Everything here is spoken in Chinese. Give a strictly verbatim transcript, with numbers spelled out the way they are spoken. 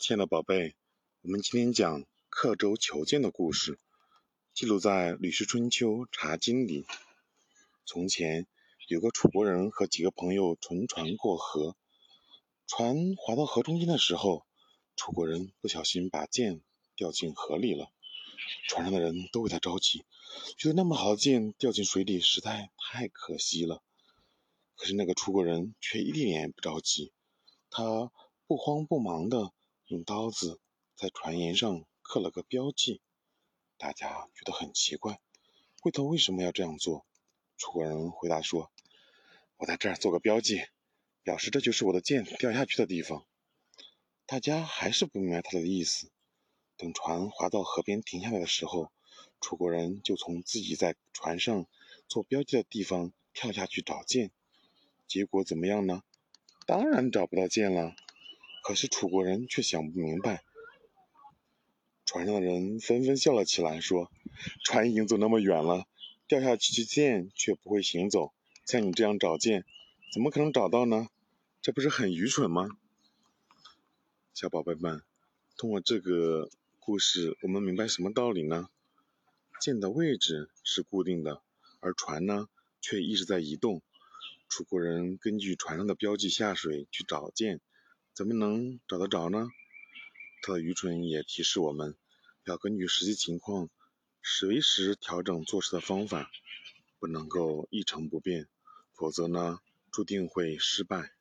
亲爱的宝贝，我们今天讲刻舟求剑的故事，记录在《吕氏春秋·茶经》里。从前有个楚国人和几个朋友乘船过河，船划到河中间的时候，楚国人不小心把剑掉进河里了。船上的人都为他着急，觉得那么好的剑掉进水里实在太可惜了。可是那个楚国人却一点也不着急，他不慌不忙地用刀子在船沿上刻了个标记。大家觉得很奇怪，问他为什么要这样做。楚国人回答说，我在这儿做个标记，表示这就是我的剑掉下去的地方。大家还是不明白他的意思。等船划到河边停下来的时候，楚国人就从自己在船上做标记的地方跳下去找剑。结果怎么样呢？当然找不到剑了。可是楚国人却想不明白，船上的人纷纷笑了起来，说船已经走那么远了，掉下去的剑却不会行走，像你这样找剑怎么可能找到呢？这不是很愚蠢吗？小宝贝们，通过这个故事我们明白什么道理呢？剑的位置是固定的，而船呢却一直在移动。楚国人根据船上的标记下水去找剑，怎么能找得着呢？他的愚蠢也提示我们，要根据实际情况随时调整做事的方法，不能够一成不变，否则呢注定会失败。